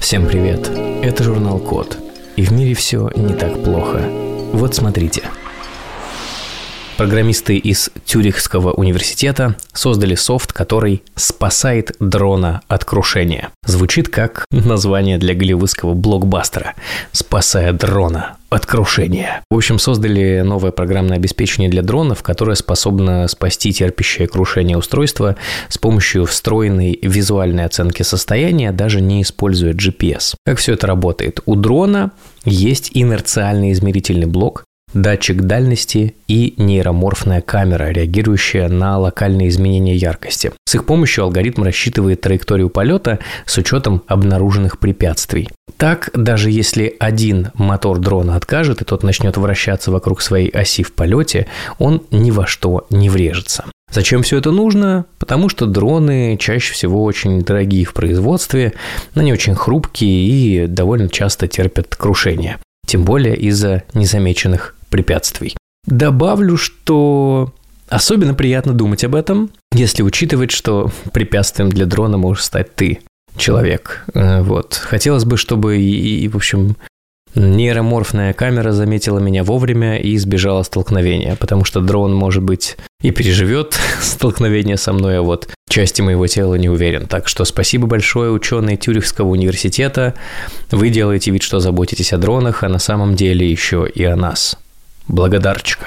Всем привет! Это журнал Код. И в мире все не так плохо. Вот смотрите. Программисты из Цюрихского университета создали софт, который спасает дрона от крушения. Звучит как название для голливудского блокбастера «Спасая дрона от крушения». В общем, создали новое программное обеспечение для дронов, которое способно спасти терпящее крушение устройства с помощью встроенной визуальной оценки состояния, даже не используя GPS. Как все это работает? У дрона есть инерциальный измерительный блок, датчик дальности и нейроморфная камера, реагирующая на локальные изменения яркости. С их помощью алгоритм рассчитывает траекторию полета с учетом обнаруженных препятствий. Так, даже если один мотор дрона откажет и тот начнет вращаться вокруг своей оси в полете, он ни во что не врежется. Зачем все это нужно? Потому что дроны чаще всего очень дорогие в производстве, но они очень хрупкие и довольно часто терпят крушение. Тем более из-за незамеченных препятствий. Добавлю, что особенно приятно думать об этом, если учитывать, что препятствием для дрона можешь стать ты, человек. Вот. Хотелось бы, чтобы в общем, нейроморфная камера заметила меня вовремя и избежала столкновения, потому что дрон, может быть, и переживет столкновение со мной, а вот части моего тела не уверен. Так что спасибо большое, ученые Цюрихского университета. Вы делаете вид, что заботитесь о дронах, а на самом деле еще и о нас. Благодарчика.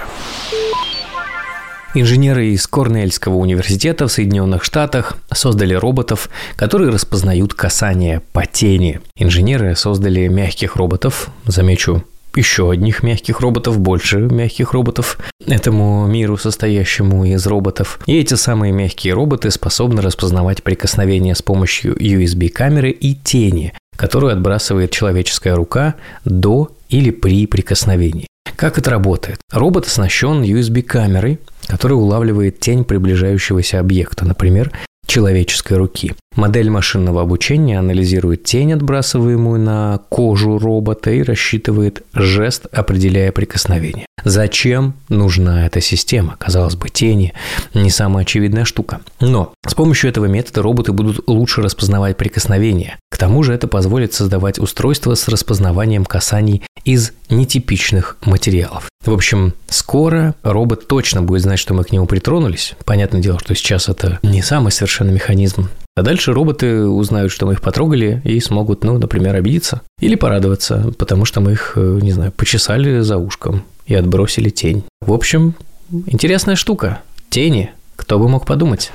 Инженеры из Корнельского университета в Соединенных Штатах создали роботов, которые распознают касание по тени. Инженеры создали мягких роботов, замечу, еще одних мягких роботов, больше мягких роботов, этому миру, состоящему из роботов. И эти самые мягкие роботы способны распознавать прикосновения с помощью USB-камеры и тени, которую отбрасывает человеческая рука до или при прикосновении. Как это работает? Робот оснащен USB-камерой, которая улавливает тень приближающегося объекта, например, человеческой руки. Модель машинного обучения анализирует тень, отбрасываемую на кожу робота, и рассчитывает жест, определяя прикосновение. Зачем нужна эта система? Казалось бы, тени – не самая очевидная штука. Но с помощью этого метода роботы будут лучше распознавать прикосновения. К тому же это позволит создавать устройства с распознаванием касаний из нетипичных материалов. В общем, скоро робот точно будет знать, что мы к нему притронулись. Понятное дело, что сейчас это не самый совершенный механизм. А дальше роботы узнают, что мы их потрогали, и смогут, например, обидеться или порадоваться, потому что мы их, не знаю, почесали за ушком и отбросили тень. В общем, интересная штука. Тени. Кто бы мог подумать?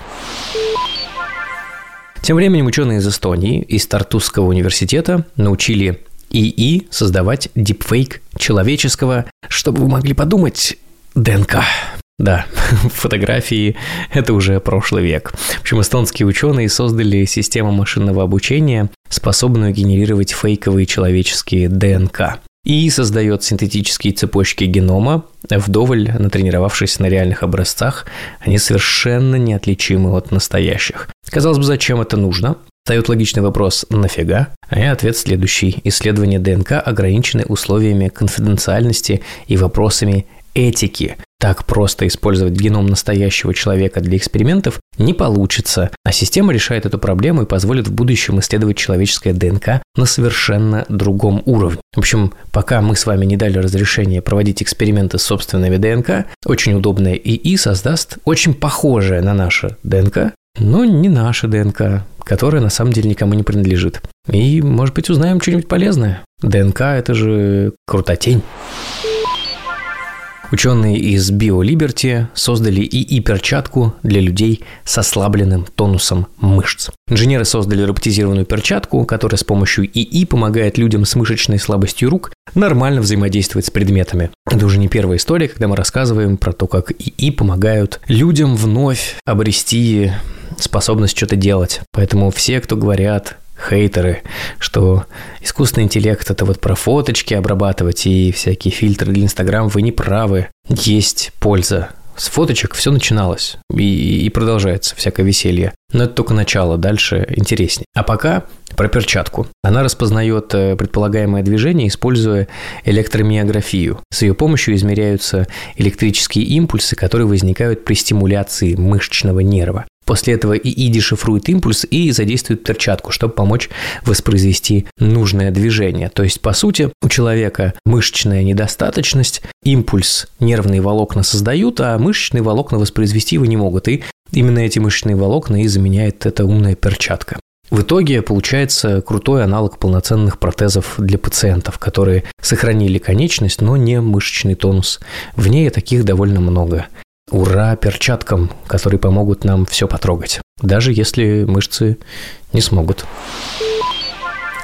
Тем временем ученые из Эстонии, из Тартуского университета, научили ИИ создавать дипфейк человеческого, чтобы вы могли подумать, ДНК. Да, фотографии – это уже прошлый век. В общем, эстонские ученые создали систему машинного обучения, способную генерировать фейковые человеческие ДНК. ИИ создает синтетические цепочки генома, вдоволь натренировавшись на реальных образцах. Они совершенно неотличимы от настоящих. Казалось бы, зачем это нужно? Встает логичный вопрос «нафига?», а ответ следующий. Исследования ДНК ограничены условиями конфиденциальности и вопросами этики. Так просто использовать геном настоящего человека для экспериментов не получится, а система решает эту проблему и позволит в будущем исследовать человеческое ДНК на совершенно другом уровне. В общем, пока мы с вами не дали разрешения проводить эксперименты с собственными ДНК, очень удобное ИИ создаст очень похожее на наше ДНК, но не наше ДНК, которое на самом деле никому не принадлежит. И, может быть, узнаем что-нибудь полезное. ДНК – это же крутотень. Ученые из BioLiberty создали ИИ-перчатку для людей с ослабленным тонусом мышц. Инженеры создали роботизированную перчатку, которая с помощью ИИ помогает людям с мышечной слабостью рук нормально взаимодействовать с предметами. Это уже не первая история, когда мы рассказываем про то, как ИИ помогают людям вновь обрести способность что-то делать. Поэтому все, кто говорят... хейтеры, что искусственный интеллект – это вот про фоточки обрабатывать и всякие фильтры для Инстаграм, вы не правы. Есть польза. С фоточек все начиналось и продолжается всякое веселье. Но это только начало, дальше интереснее. А пока про перчатку. Она распознает предполагаемое движение, используя электромиографию. С ее помощью измеряются электрические импульсы, которые возникают при стимуляции мышечного нерва. После этого ИИ дешифрует импульс и задействует перчатку, чтобы помочь воспроизвести нужное движение. То есть, по сути, у человека мышечная недостаточность, импульс нервные волокна создают, а мышечные волокна воспроизвести его не могут. И именно эти мышечные волокна и заменяет эта умная перчатка. В итоге получается крутой аналог полноценных протезов для пациентов, которые сохранили конечность, но не мышечный тонус. В ней таких довольно много. Ура перчаткам, которые помогут нам все потрогать, даже если мышцы не смогут.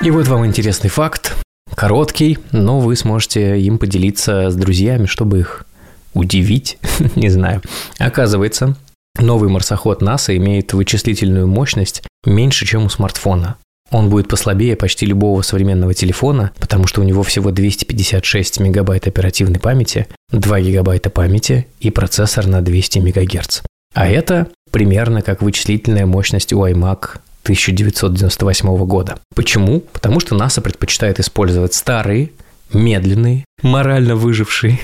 И вот вам интересный факт, короткий, но вы сможете им поделиться с друзьями, чтобы их удивить, не знаю. Оказывается, новый марсоход НАСА имеет вычислительную мощность меньше, чем у смартфона. Он будет послабее почти любого современного телефона, потому что у него всего 256 мегабайт оперативной памяти, 2 гигабайта памяти и процессор на 200 мегагерц. А это примерно как вычислительная мощность у iMac 1998 года. Почему? Потому что НАСА предпочитает использовать старые, медленные, морально выжившие,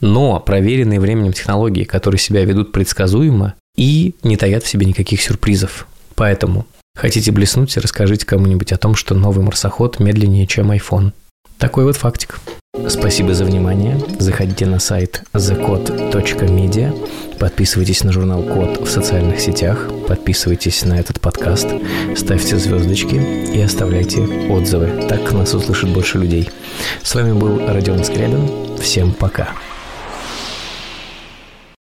но проверенные временем технологии, которые себя ведут предсказуемо и не таят в себе никаких сюрпризов. Поэтому... хотите блеснуть, расскажите кому-нибудь о том, что новый марсоход медленнее, чем iPhone. Такой вот фактик. Спасибо за внимание. Заходите на сайт thecode.media. Подписывайтесь на журнал Код в социальных сетях. Подписывайтесь на этот подкаст. Ставьте звездочки и оставляйте отзывы. Так нас услышит больше людей. С вами был Родион Скребин. Всем пока.